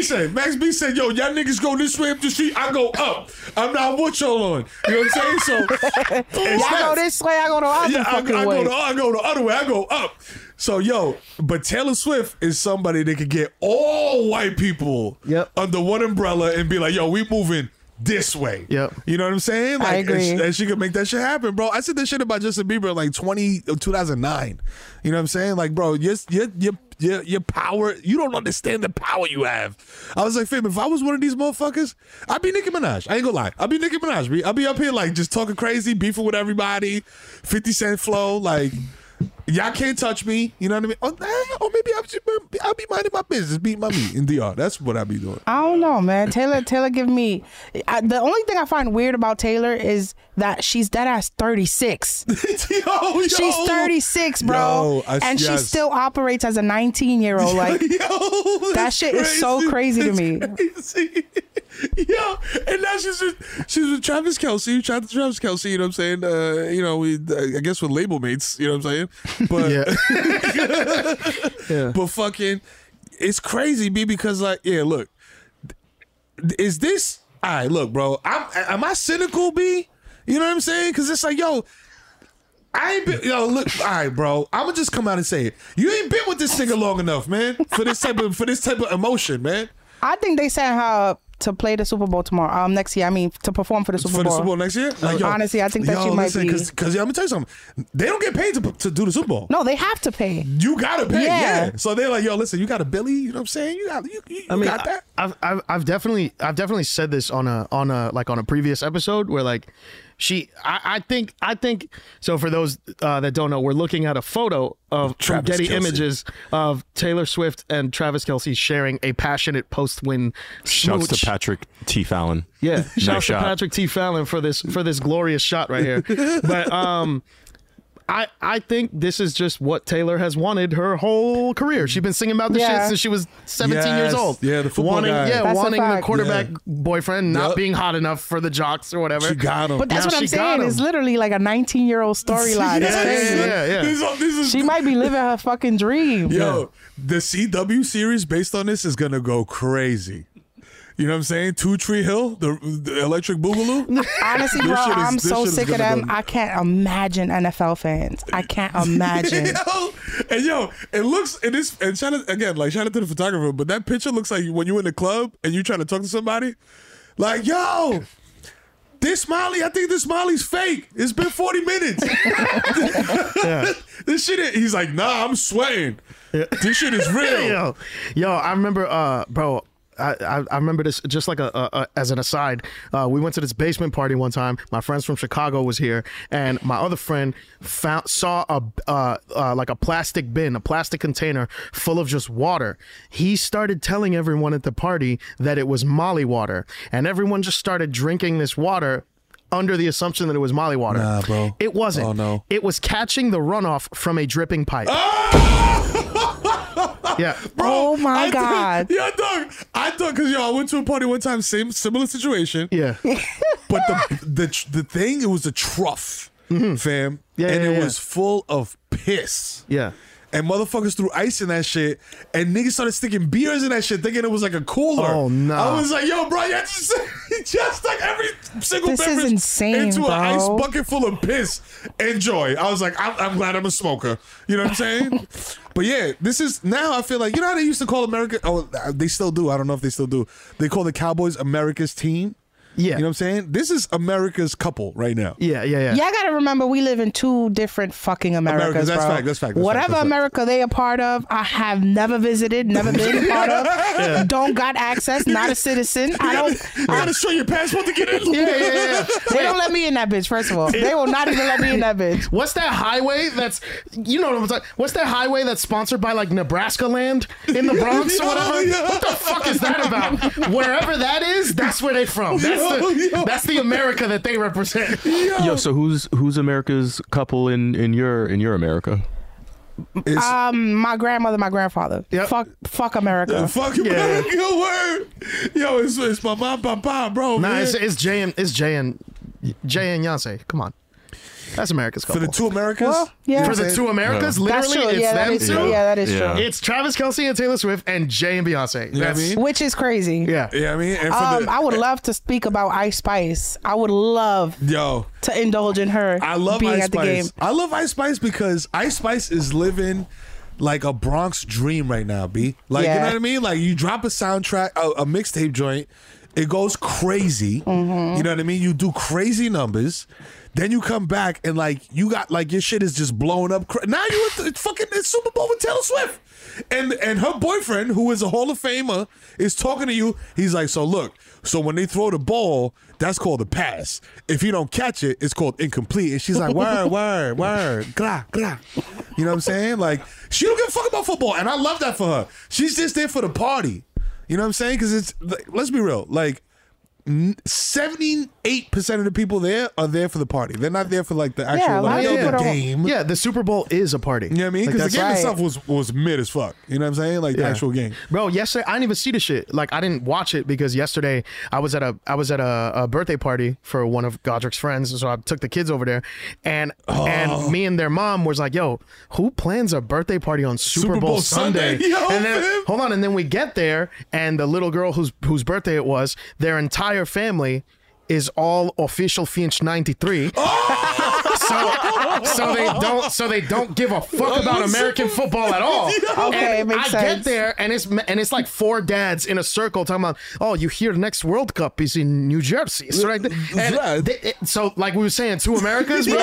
said. Max B said, yo, y'all niggas go this way up the street. I go up. I'm not what y'all on. You know what I'm saying? So y'all go this way. I go the other way. I go the other way. I go up. So, yo, but Taylor Swift is somebody that could get all white people under one umbrella and be like, yo, we moving this way. Yep. You know what I'm saying? Like, I agree. And she could make that shit happen, bro. I said that shit about Justin Bieber in like 2009. You know what I'm saying? Like, bro, your power, you don't understand the power you have. I was like, fam, if I was one of these motherfuckers, I'd be Nicki Minaj. I ain't gonna lie. I'd be Nicki Minaj. I'd be up here like just talking crazy, beefing with everybody, 50 Cent flow, like... Y'all can't touch me. You know what I mean? Or maybe I'll be minding my business, beating my meat in DR. That's what I'll be doing. I don't know, man. Taylor give me... the only thing I find weird about Taylor is that she's dead-ass 36. Yo. She's 36, bro. Yo, she still operates as a 19-year-old. Like, yo, that shit is so crazy to me. Crazy. Yo, and now she's with Travis Kelce. Travis Kelce, you know what I'm saying? You know, I guess with label mates, you know what I'm saying? But, yeah. But fucking, it's crazy, B, because, like, yeah, look, is this? All right, look, bro. Am I cynical, B? You know what I'm saying? Because it's like, yo, I ain't been, yo, look, all right, bro. I'm gonna just come out and say it. You ain't been with this nigga long enough, man, for this type of emotion, man. I think they sent her up to play the Super Bowl tomorrow. Next year, I mean, to perform for the Super Bowl. For the Super Bowl next year? Like, yo, honestly, I think that she might be. Because I'm gonna tell you something. They don't get paid to do the Super Bowl. No, they have to pay. You gotta pay. Yeah. So they're like, yo, listen, you got a Billy. You know what I'm saying? You got that. I've definitely said this on a previous episode where like. I think. So for those that don't know, we're looking at a photo of Getty Images of Taylor Swift and Travis Kelce sharing a passionate post-win smooch. Shouts to Patrick T. Fallon. Yeah, shouts to Patrick T. Fallon for this glorious shot right here. But I think this is just what Taylor has wanted her whole career. She's been singing about this shit since she was 17 years old. Yeah, the football guy. Yeah, wanting the quarterback boyfriend not being hot enough for the jocks or whatever. She got him. But that's what I'm saying. It's literally like a 19-year-old storyline. Yeah. She might be living her fucking dream. Yo, the CW series based on this is going to go crazy. You know what I'm saying? Two Tree Hill, the Electric Boogaloo. Honestly, bro, I'm so sick of them. I can't imagine NFL fans. I can't imagine. yo, it looks, it is, and shout out to the photographer, but that picture looks like when you're in the club and you're trying to talk to somebody, like, yo, this Molly, I think this Molly's fake. It's been 40 minutes. This shit, he's like, nah, I'm sweating. Yeah. This shit is real. Yo, I remember, bro, I remember this just like as an aside. We went to this basement party one time. My friends from Chicago was here, and my other friend saw a plastic bin, a plastic container full of just water. He started telling everyone at the party that it was Molly water, and everyone just started drinking this water under the assumption that it was Molly water. Nah, bro. It wasn't. Oh, no. It was catching the runoff from a dripping pipe. Yeah, bro. Oh my God. I thought because I went to a party one time, similar situation. Yeah, but the thing, it was a trough, fam. Yeah, and it was full of piss. Yeah, and motherfuckers threw ice in that shit, and niggas started sticking beers in that shit, thinking it was like a cooler. Oh no! I was like, yo, bro, just stuck every single beverage into an ice bucket full of piss. Enjoy. I was like, I'm glad I'm a smoker. You know what I'm saying? But yeah, this is, now I feel like, you know how they used to call America, oh, they still do, I don't know if they still do, they call the Cowboys America's team. Yeah. You know what I'm saying? This is America's couple right now. Yeah. Y'all got to remember, we live in two different fucking Americas, that's bro. That's fact. Whatever America they are part of, I have never visited, never been a part of. Yeah. Don't got access, not a citizen. You got to show your passport to get in. Yeah. They don't let me in that bitch, first of all. They will not even let me in that bitch. What's that highway that's, you know what I'm talking about? What's that highway that's sponsored by like Nebraska Land in the Bronx or whatever? Yeah. What the fuck is that about? Wherever that is, that's where they from. That's the America that they represent. Yo, so who's America's couple in your America? It's, my grandmother, my grandfather. Yep. Fuck America. Yeah, fuck America. Yeah. Word. Yo, it's my mom, papa, bro. Nah, man. It's Jay and Beyonce. Come on. That's America's couple. For the two Americas? Well, yeah. For the two Americas? Yeah. Literally, it's them two? Yeah, that is true. It's Travis Kelce and Taylor Swift and Jay and Beyonce. You know what I mean? Which is crazy. Yeah. Yeah, I mean? And I would love to speak about Ice Spice. I would love to indulge in her being Ice at the game. I love Ice Spice because Ice Spice is living like a Bronx dream right now, B. Like, you know what I mean? Like, you drop a soundtrack, a mixtape joint, it goes crazy. Mm-hmm. You know what I mean? You do crazy numbers. Then you come back and like you got like your shit is just blowing up. Now you're at the fucking Super Bowl with Taylor Swift, and her boyfriend, who is a Hall of Famer, is talking to you. He's like, so look, so when they throw the ball, that's called a pass. If you don't catch it, it's called incomplete. And she's like, word, glah, glah. You know what I'm saying? Like she don't give a fuck about football, and I love that for her. She's just there for the party. You know what I'm saying? Because it's, let's be real, like. 78% of the people there are there for the party. They're not there for like the actual the game. Yeah, the Super Bowl is a party. You know what I mean? Because like, the game itself was mid as fuck. You know what I'm saying? Like the actual game. Bro, yesterday I didn't even see the shit. Like I didn't watch it because yesterday I was at a birthday party for one of Godric's friends, so I took the kids over there, and me and their mom was like, "Yo, who plans a birthday party on Super Bowl Sunday?" Yo, and then and then we get there, and the little girl whose birthday it was, their entire family is all Official Finch 93. Oh! so they don't give a fuck about American football at all. Okay, and it makes sense. I get there and it's like four dads in a circle talking about, "Oh, you hear the next World Cup is in New Jersey." It's right there. And so like we were saying, two Americas, bro.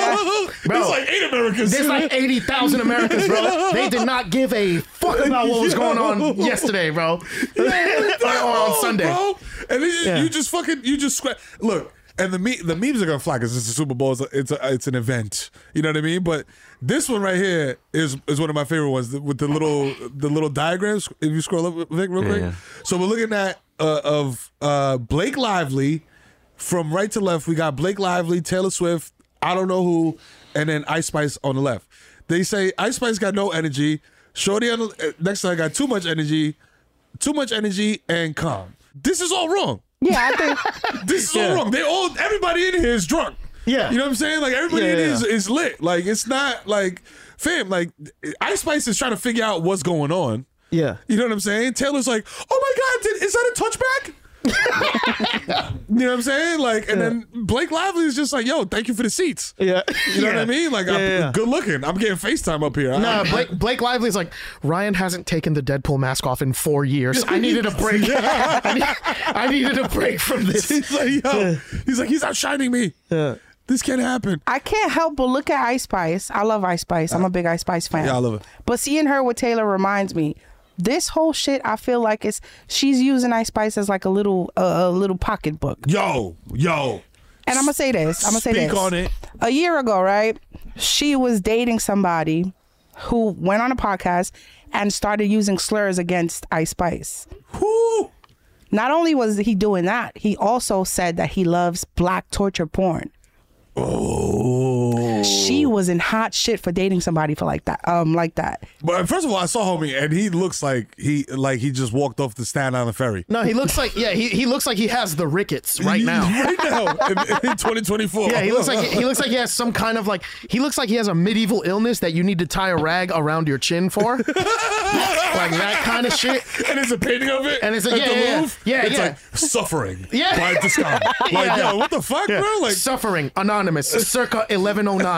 Bro, there's like 8 Americas. There's like 80,000 Americans, bro. They did not give a fuck about what was going on yesterday, bro. Or on Sunday. Bro. And you just scratch. Look, and the memes are gonna fly because it's a Super Bowl. It's an event. You know what I mean? But this one right here is one of my favorite ones with the little diagrams. If you scroll up, Vic, real quick. So we're looking at Blake Lively from right to left. We got Blake Lively, Taylor Swift, I don't know who, and then Ice Spice on the left. They say Ice Spice got no energy. Shorty on the next side got too much energy, and calm. This is all wrong. Yeah, I think this is all wrong. Everybody in here is drunk. Yeah, you know what I'm saying? Like everybody in here is lit. Like it's not like, fam. Like Ice Spice is trying to figure out what's going on. Yeah, you know what I'm saying? Taylor's like, "Oh my God, is that a touchback?" You know what I'm saying? Like, and then Blake Lively is just like, "Yo, thank you for the seats." Yeah, you know what I mean? Like, I'm good looking. I'm getting FaceTime up here. Nah, Blake Lively is like, "Ryan hasn't taken the Deadpool mask off in 4 years. I needed a break. I needed a break from this." He's like, "Yo," he's like, "he's outshining me. Yeah. This can't happen." I can't help but look at Ice Spice. I love Ice Spice. I'm a big Ice Spice fan. Yeah, I love it. But seeing her with Taylor reminds me. This whole shit, I feel like she's using Ice Spice as like a little pocketbook. Yo. And I'm gonna say this. Speak on it. A year ago, right? She was dating somebody who went on a podcast and started using slurs against Ice Spice. Who? Not only was he doing that, he also said that he loves black torture porn. Oh, she was in hot shit for dating somebody for like that. But first of all, I saw homie, and he looks like he just walked off the Staten Island ferry. No, he looks like he looks like he has the rickets right now. Right now, in 2024. Yeah, he looks like he has some kind of like he looks like he has a medieval illness that you need to tie a rag around your chin for, like that kind of shit. And it's a painting of it. And it's like like suffering. Yeah, by discount. Like yo, what the fuck, bro? Like suffering. Anonymous, circa 1109.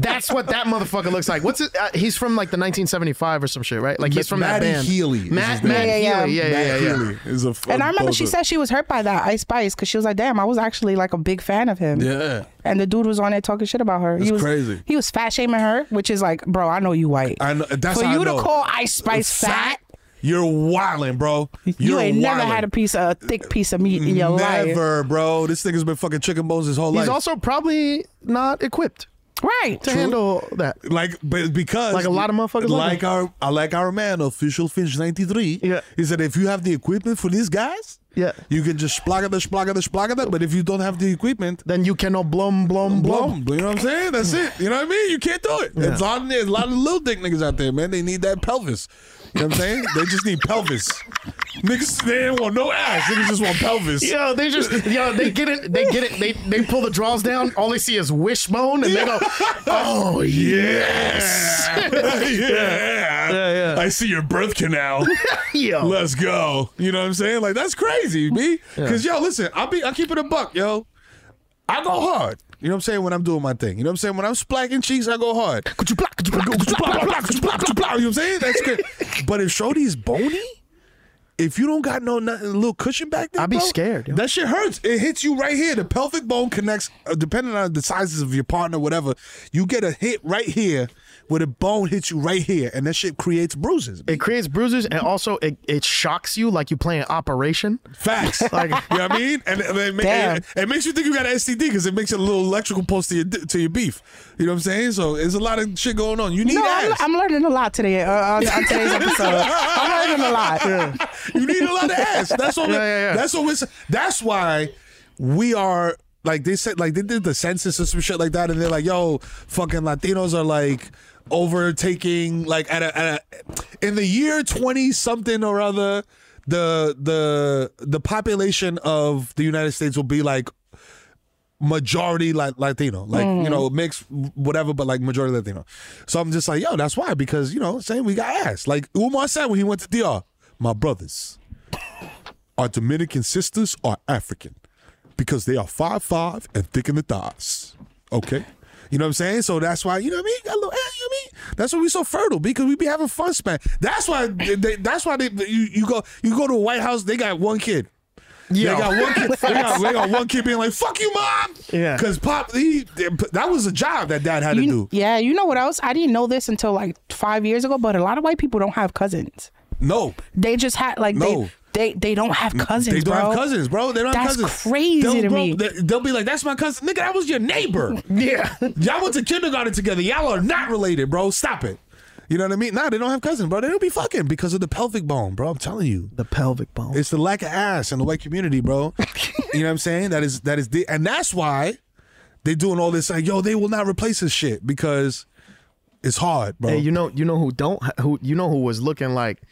That's what that motherfucker looks like. What's it? He's from like the 1975 or some shit, right? Like he's from Maddie that band. Matt Healy. And I remember she said she was hurt by that Ice Spice because she was like, "Damn, I was actually like a big fan of him." Yeah. And the dude was on there talking shit about her. He was crazy. He was fat shaming her, which is like, bro, I know you white. I know. That's for how you I know. To call Ice Spice fat. You're wildin', bro. You ain't never had a thick piece of meat in your life. Never, bro. This nigga's been fucking chicken bones his whole life. He's also probably not equipped, right, to handle that. Like, but because like a lot of motherfuckers, like our man Official Finch 93. Yeah, he said if you have the equipment for these guys. Yeah, you can just splagger that. But if you don't have the equipment, then you cannot blum. You know what I'm saying? That's it. You know what I mean? You can't do it. Yeah. There's a lot of little dick niggas out there, man. They need that pelvis. You know what I'm saying? They just need pelvis. Niggas, they don't want no ass. Niggas just want pelvis. They get it. They pull the draws down. All they see is wishbone, and they go, "Oh yes, I see your birth canal. Yo, let's go." You know what I'm saying? Like that's crazy. Me, because yo, listen, I keep it a buck, yo. I go hard. You know what I'm saying? When I'm doing my thing, you know what I'm saying? When I'm splacking cheeks, I go hard. You know what I'm saying? That's good. But if Shorty's bony, if you don't got nothing, a little cushion back there, I'd be scared. Yo. That shit hurts. It hits you right here. The pelvic bone connects, depending on the sizes of your partner, whatever. You get a hit right here, where the bone hits you right here, and that shit creates bruises. It creates bruises, and also it shocks you like you playing Operation. Facts. Like, you know what I mean? And it makes you think you got an STD because it makes a little electrical pulse to your beef. You know what I'm saying? So there's a lot of shit going on. You need ass. I'm learning a lot today on today's episode. I'm learning a lot. Yeah. You need a lot of ass. That's what. That's why we are. Like they said, like they did the census or some shit like that, and they're like, "Yo, fucking Latinos are like overtaking like at a in the year 20 something or other, the population of the United States will be like majority Latino, like you know mixed whatever, but like majority Latino." So I'm just like, "Yo, that's why," because you know, saying we got ass. Like Umar said when he went to DR, "My brothers, our Dominican sisters are African." Because they are 5'5" and thick in the thighs. Okay? You know what I'm saying? So that's why, you know what I mean? Got a little ass, you know what I mean? That's why we so fertile, because we be having fun span. That's why you go to the White House, they got one kid. Yo. They got one kid. They got one kid being like, "Fuck you, mom." Yeah. Because Pop, that was a job that Dad had to do. Yeah, you know what else? I didn't know this until like 5 years ago, but a lot of white people don't have cousins. No. They just had like They don't have cousins, They don't have cousins, bro. They don't have cousins. That's crazy to me. They'll be like, "That's my cousin." Nigga, that was your neighbor. Yeah. Y'all went to kindergarten together. Y'all are not related, bro. Stop it. You know what I mean? Nah, they don't have cousins, bro. They don't be fucking because of the pelvic bone, bro. I'm telling you. The pelvic bone. It's the lack of ass in the white community, bro. You know what I'm saying? And that's why they doing all this like, yo, they will not replace this shit because it's hard, bro. Hey, you know who was looking like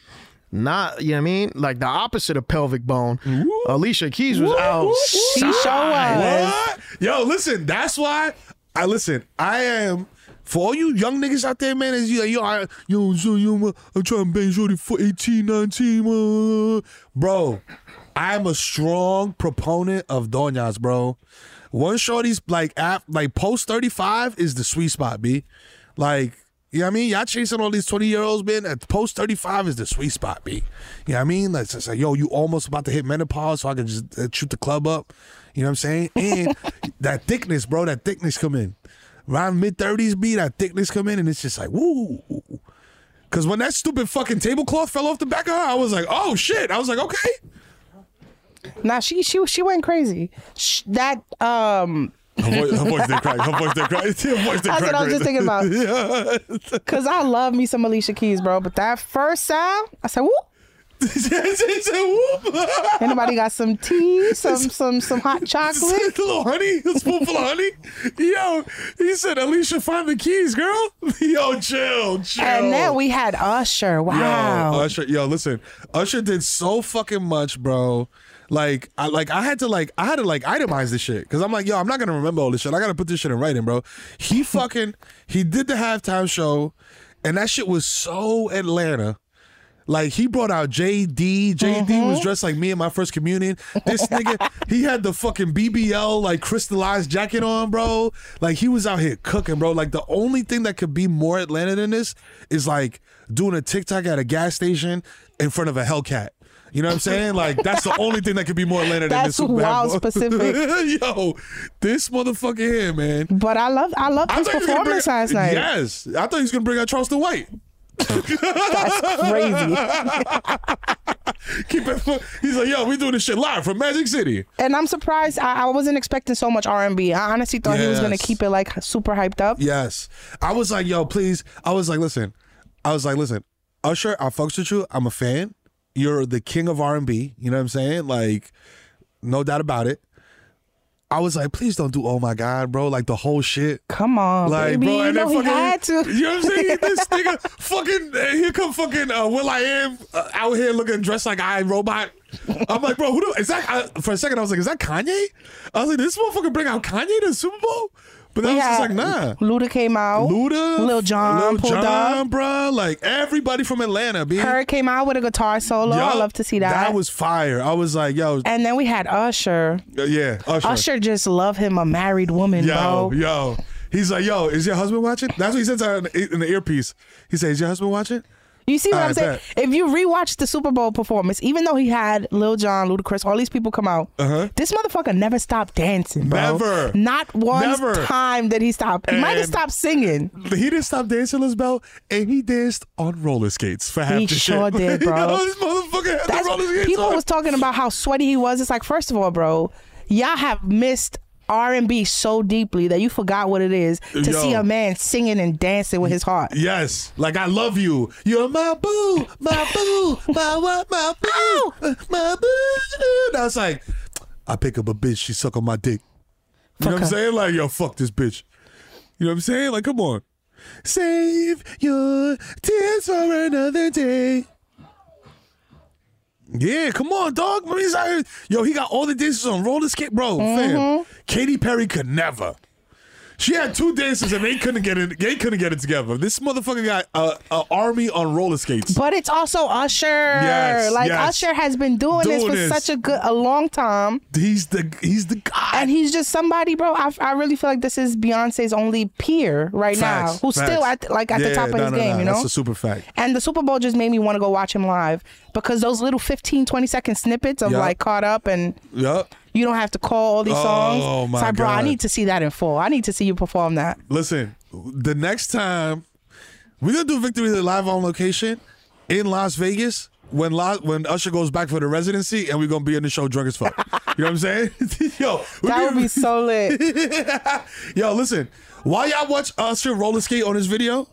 not, you know what I mean? Like the opposite of pelvic bone. Ooh. Alicia Keys was out. She showed. Yo, listen, that's why I am, for all you young niggas out there, man, is I'm trying to bang shorty for 18, 19. Bro, I'm a strong proponent of doñas, bro. One shorty's like post 35 is the sweet spot, B. Like, you know what I mean? Y'all chasing all these 20-year-olds, man. At post 35 is the sweet spot, B. You know what I mean? Like, it's like, yo, you almost about to hit menopause, so I can just shoot the club up. You know what I'm saying? And that thickness, bro, that thickness come in. Around mid-30s, B, that thickness come in, and it's just like, woo. Because when that stupid fucking tablecloth fell off the back of her, I was like, oh, shit. I was like, okay. Nah, she went crazy. Her voice did crack. That's what I was just thinking about. Because I love me some Alicia Keys, bro. But that first sound, I said, whoop. Anybody got some tea, some hot chocolate? A little honey, a spoonful of honey. Yo, he said, "Alicia, find the keys, girl." Yo, chill. And then we had Usher. Wow. Yo, listen. Usher did so fucking much, bro. I had to itemize this shit because I'm like, yo, I'm not gonna remember all this shit. I gotta put this shit in writing, bro. He did the halftime show, and that shit was so Atlanta. Like, he brought out JD. JD was dressed like me in my first communion. This nigga, he had the fucking BBL, like, crystallized jacket on, bro. Like, he was out here cooking, bro. Like, the only thing that could be more Atlanta than this is, like, doing a TikTok at a gas station in front of a Hellcat. You know what I'm saying? Like, that's the only thing that could be more Atlanta than this. That's wild specific. Yo, this motherfucker here, man. But I loved his performance last night. Yes. I thought he was going to bring out Charleston White. That's crazy. He's like, yo, we doing this shit live from Magic City. And I'm surprised. I wasn't expecting so much R&B. I honestly thought he was going to keep it like super hyped up. Yes. I was like, yo, please. I was like, listen, Usher, I fucks with you. I'm a fan. You're the king of R&B. You know what I'm saying? Like, no doubt about it. I was like, please don't do "Oh My God," bro. Like, the whole shit. Come on, like, baby. Bro, and you know fucking, he had to. You know what I'm saying? This nigga fucking, here come fucking Will.i.am out here looking dressed like iRobot. I'm like, bro, for a second, I was like, is that Kanye? I was like, this motherfucker bring out Kanye to the Super Bowl? But I was just like, nah. Luda came out. Lil Jon, bro. Like, everybody from Atlanta, B. Her came out with a guitar solo. Yep. I love to see that. That was fire. I was like, yo. And then we had Usher. Yeah, Usher. Usher just love him a married woman, bro. Yo. He's like, yo, is your husband watching? That's what he says in the earpiece. He says, is your husband watching? You see what I'm saying? If you rewatch the Super Bowl performance, even though he had Lil Jon, Ludacris, all these people come out, this motherfucker never stopped dancing, bro. Never. Not one time did he stop. He might have stopped singing. He didn't stop dancing, Liz Bell, and he danced on roller skates for half the show. He sure did, bro. You know, this motherfucker had the roller skates on. People was talking about how sweaty he was. It's like, first of all, bro, y'all have missed R&B so deeply that you forgot what it is to see a man singing and dancing with his heart. Yes. Like, I love you. You're my boo, my boo, my what, my boo, my boo. That's like, I pick up a bitch, she suck on my dick. You know what I'm saying? Like, yo, fuck this bitch. You know what I'm saying? Like, come on. Save your tears for another day. Yeah, come on, dog. Yo, he got all the dances on roller skate, bro. Fam, Katy Perry could never. She had two dances and they couldn't get it. They couldn't get it together. This motherfucker got an army on roller skates. But it's also Usher. Yes, like Usher has been doing this for such a long time. He's the guy, and he's just somebody, bro. I really feel like this is Beyonce's only peer right now, who's still at the top of his game. You know, that's a super fact. And the Super Bowl just made me want to go watch him live. Because those little 15, 20-second snippets of like Caught Up and you don't have to call all these songs. Oh my God. Bro, I need to see that in full. I need to see you perform that. Listen, the next time we're going to do Victory live on location in Las Vegas when Usher goes back for the residency and we're going to be in the show drunk as fuck. You know what I'm saying? Yo, that would be so lit. Yo, listen, while y'all watch Usher roller skate on his video,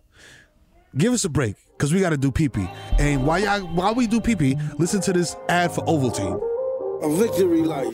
give us a break. Because we got to do pee-pee. And while we do pee-pee, listen to this ad for Ovaltine. A victory light.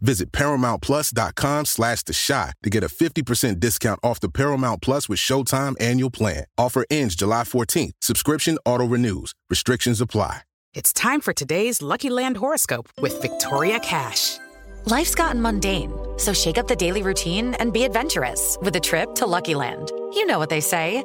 Visit ParamountPlus.com/TheShot to get a 50% discount off the Paramount Plus with Showtime annual plan. Offer ends July 14th. Subscription auto-renews. Restrictions apply. It's time for today's Lucky Land horoscope with Victoria Cash. Life's gotten mundane, so shake up the daily routine and be adventurous with a trip to Lucky Land. You know what they say,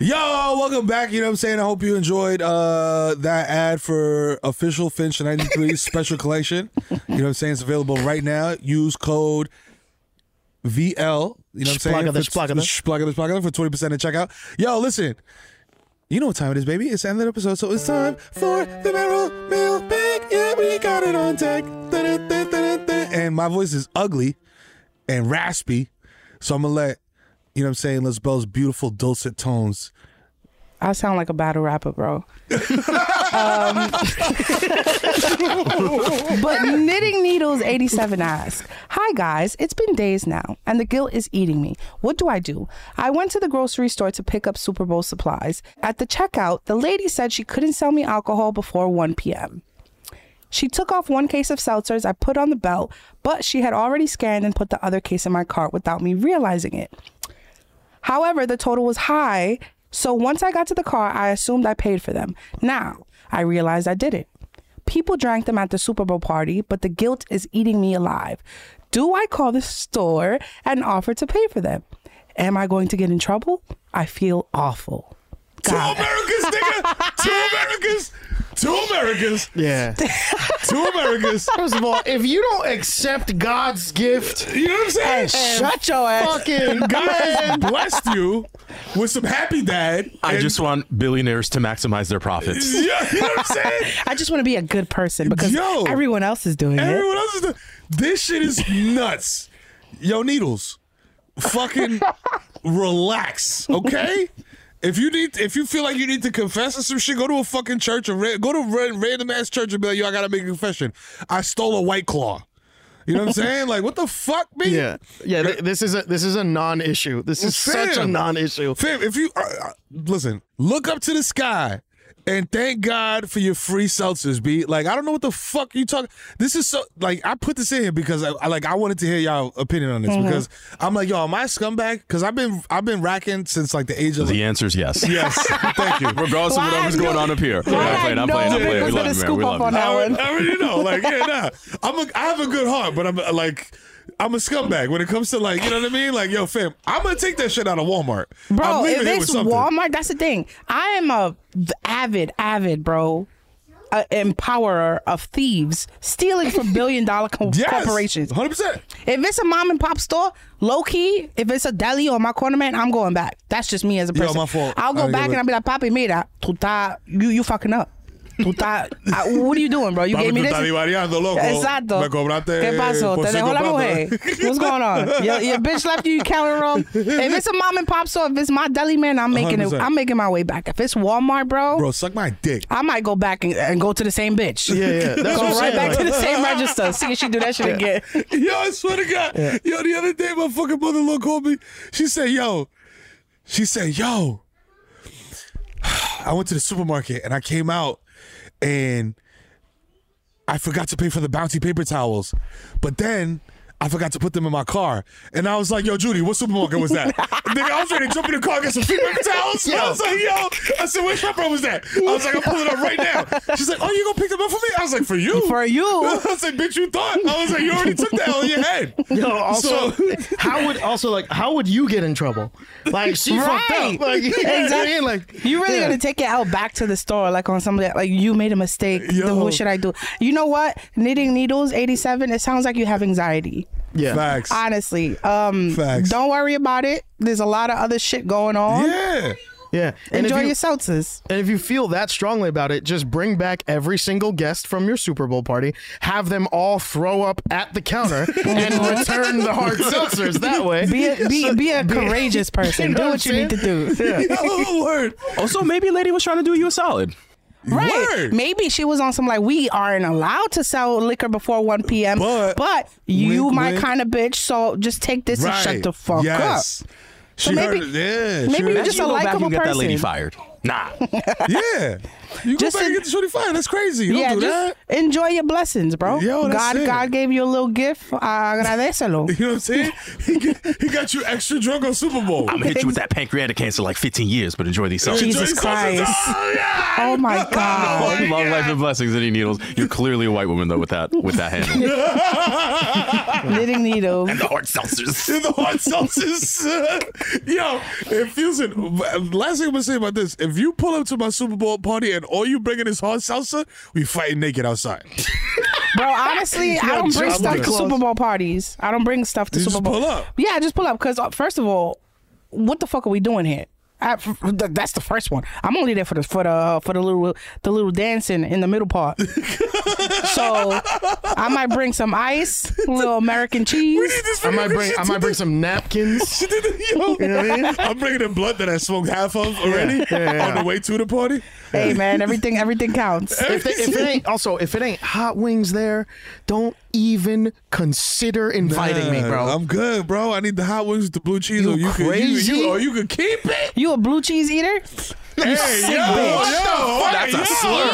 Yo, welcome back. You know what I'm saying? I hope you enjoyed that ad for Official Finch 93 special collection. You know what I'm saying? It's available right now. Use code VL. You know what I'm saying? Splugger this for 20% at checkout. Yo, listen. You know what time it is, baby. It's the end of the episode, so it's time for the Merrill Mailbag. Yeah, we got it on deck. And my voice is ugly and raspy, so I'm going to let you know what I'm saying, Liz Bell's beautiful dulcet tones. I sound like a battle rapper, bro. But Knitting Needles 87 asks, hi guys, it's been days now and the guilt is eating me. What do? I went to the grocery store to pick up Super Bowl supplies. At the checkout, the lady said she couldn't sell me alcohol before 1 p.m. She took off one case of seltzers I put on the belt, but she had already scanned and put the other case in my cart without me realizing it. However, the total was high, so once I got to the car, I assumed I paid for them. Now, I realized I didn't. People drank them at the Super Bowl party, but the guilt is eating me alive. Do I call the store and offer to pay for them? Am I going to get in trouble? I feel awful. Two Americans, nigga! Two Americans! Yeah. Two Americas. First of all, if you don't accept God's gift, you know what I'm saying? Shut your ass. Fucking God has blessed you with some happy dad. I just want billionaires to maximize their profits. Yeah, you know what I'm saying? I just want to be a good person because everyone else is doing it. Everyone else is doing it. This shit is nuts. Yo, Needles, fucking relax, okay? If you feel like you need to confess or some shit, go to a fucking church or go to a random ass church and be like, yo, I gotta make a confession. I stole a White Claw. You know what I'm saying? Like, what the fuck, man? Yeah, yeah. This is a non-issue. This is such a non-issue. Fam, if you listen, look up to the sky and thank God for your free seltzers, B. Like, I don't know what the fuck you talking. This is so like I put this in here because I wanted to hear y'all opinion on this because I'm like, yo, am I a scumbag? Because I've been racking since like the age of. The answer is yes. Yes, thank you. Regardless of whatever's going on up here, I'm playing. We love you, man. We love you. I already know, like, yeah, nah. I have a good heart, but I'm a scumbag when it comes to like, you know what I mean? Like, yo, fam, I'm gonna take that shit out of Walmart. Bro, if it's Walmart, that's the thing. I am a avid, bro, empowerer of thieves, stealing from billion-dollar corporations. 100%. If it's a mom and pop store, low key, if it's a deli or my corner man, I'm going back. That's just me as a person. Yo, my fault. I'll go back and I'll be like, papi, mira, you fucking up. What are you doing, bro? You gave me this. Exacto. ¿Qué pasó? Te dejó la mujer. What's going on? Your bitch left you counting wrong. If it's a mom and pop store, if it's my deli, man, I'm making my way back. If it's Walmart, bro, suck my dick. I might go back and go to the same bitch. Yeah, yeah. That's go right back to the same register. See if she do that shit again. Yo, I swear to God. Yeah. Yo, the other day, my fucking mother-in-law called me. She said, yo. I went to the supermarket and I came out and I forgot to pay for the bouncy paper towels, but then I forgot to put them in my car. And I was like, yo, Judy, what supermarket was that? Nigga, I was ready to jump in the car and get some paper towels. Yo. I was like, yo. I said, where Shopper was that? I was like, I'm pulling up right now. She's like, oh, you gonna pick them up for me? I was like, for you? For you. I was like, bitch, you thought. I was like, you already took that on your head. Yo, also, how would you get in trouble? Like, she fucked up. Like, exactly. Like, you really gonna take it out back to the store, like on somebody, like, you made a mistake. Yo. What should I do? You know what? Knitting Needles, 87, it sounds like you have anxiety. Yeah, facts. Honestly, facts. Don't worry about it. There's a lot of other shit going on. Yeah. And enjoy your seltzers. And if you feel that strongly about it, just bring back every single guest from your Super Bowl party. Have them all throw up at the counter and return the hard seltzers that way. Be a courageous person. You know, do what you need to do. Yeah. Oh, word. Also, maybe lady was trying to do you a solid. Right. Word. Maybe she was on some like, we aren't allowed to sell liquor before 1 p.m. But you my kind of bitch, so just take this and shut the fuck up. So she maybe you're just a likable person. You get that lady fired. Nah. Yeah. You go back and get the shorty fired. That's crazy. You don't do that. Enjoy your blessings, bro. Yo, God gave you a little gift. Agradecelo. You know what I'm saying? He got you extra drunk on Super Bowl. I'm going to hit you with that pancreatic cancer like 15 years, but enjoy these songs. Jesus Christ. Oh, my God. Long life and blessings, Knitting Needles. You're clearly a white woman, though, with that handle. Knitting Needles. And the hard seltzers. Yo, it feels it. Last thing I'm going to say about this, if you pull up to my Super Bowl party and all you bringing is hard salsa, we fighting naked outside. Bro, honestly, I don't bring stuff to Super Bowl parties. I don't bring stuff to Super Bowl. Just pull up. Yeah, just pull up. Because first of all, what the fuck are we doing here? That's the first one. I'm only there for the little dancing in the middle part. So I might bring some ice, a little American cheese. I might bring some napkins. You know what I mean? I'm bringing the blunt that I smoked half of already on the way to the party. Hey man, everything counts. If it ain't hot wings there, don't even consider inviting me, bro. I'm good, bro. I need the hot wings with the blue cheese. You can keep it. You a blue cheese eater? Hey, yo, that's a slur.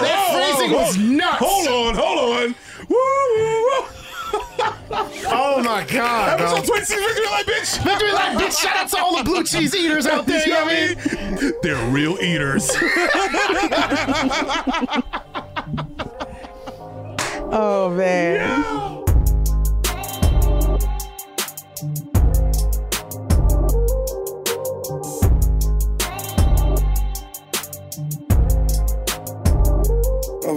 That phrasing was nuts. Hold on. Woo. Oh my God! That was on 26 Victory Lap, bitch! Shout out to all the blue cheese eaters out there. You know what I mean? They're real eaters. Oh man. Yeah. A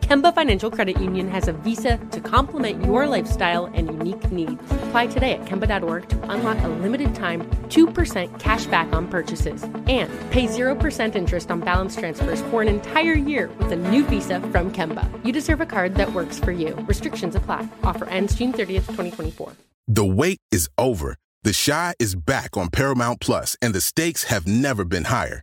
Kemba Financial Credit Union has a visa to complement your lifestyle and unique needs. Apply today at Kemba.org to unlock a limited-time 2% cashback on purchases and pay 0% interest on balance transfers for an entire year with a new visa from Kemba. You deserve a card that works for you. Restrictions apply. Offer ends June 30th, 2024. The wait is over. The Chi is back on Paramount Plus, and the stakes have never been higher.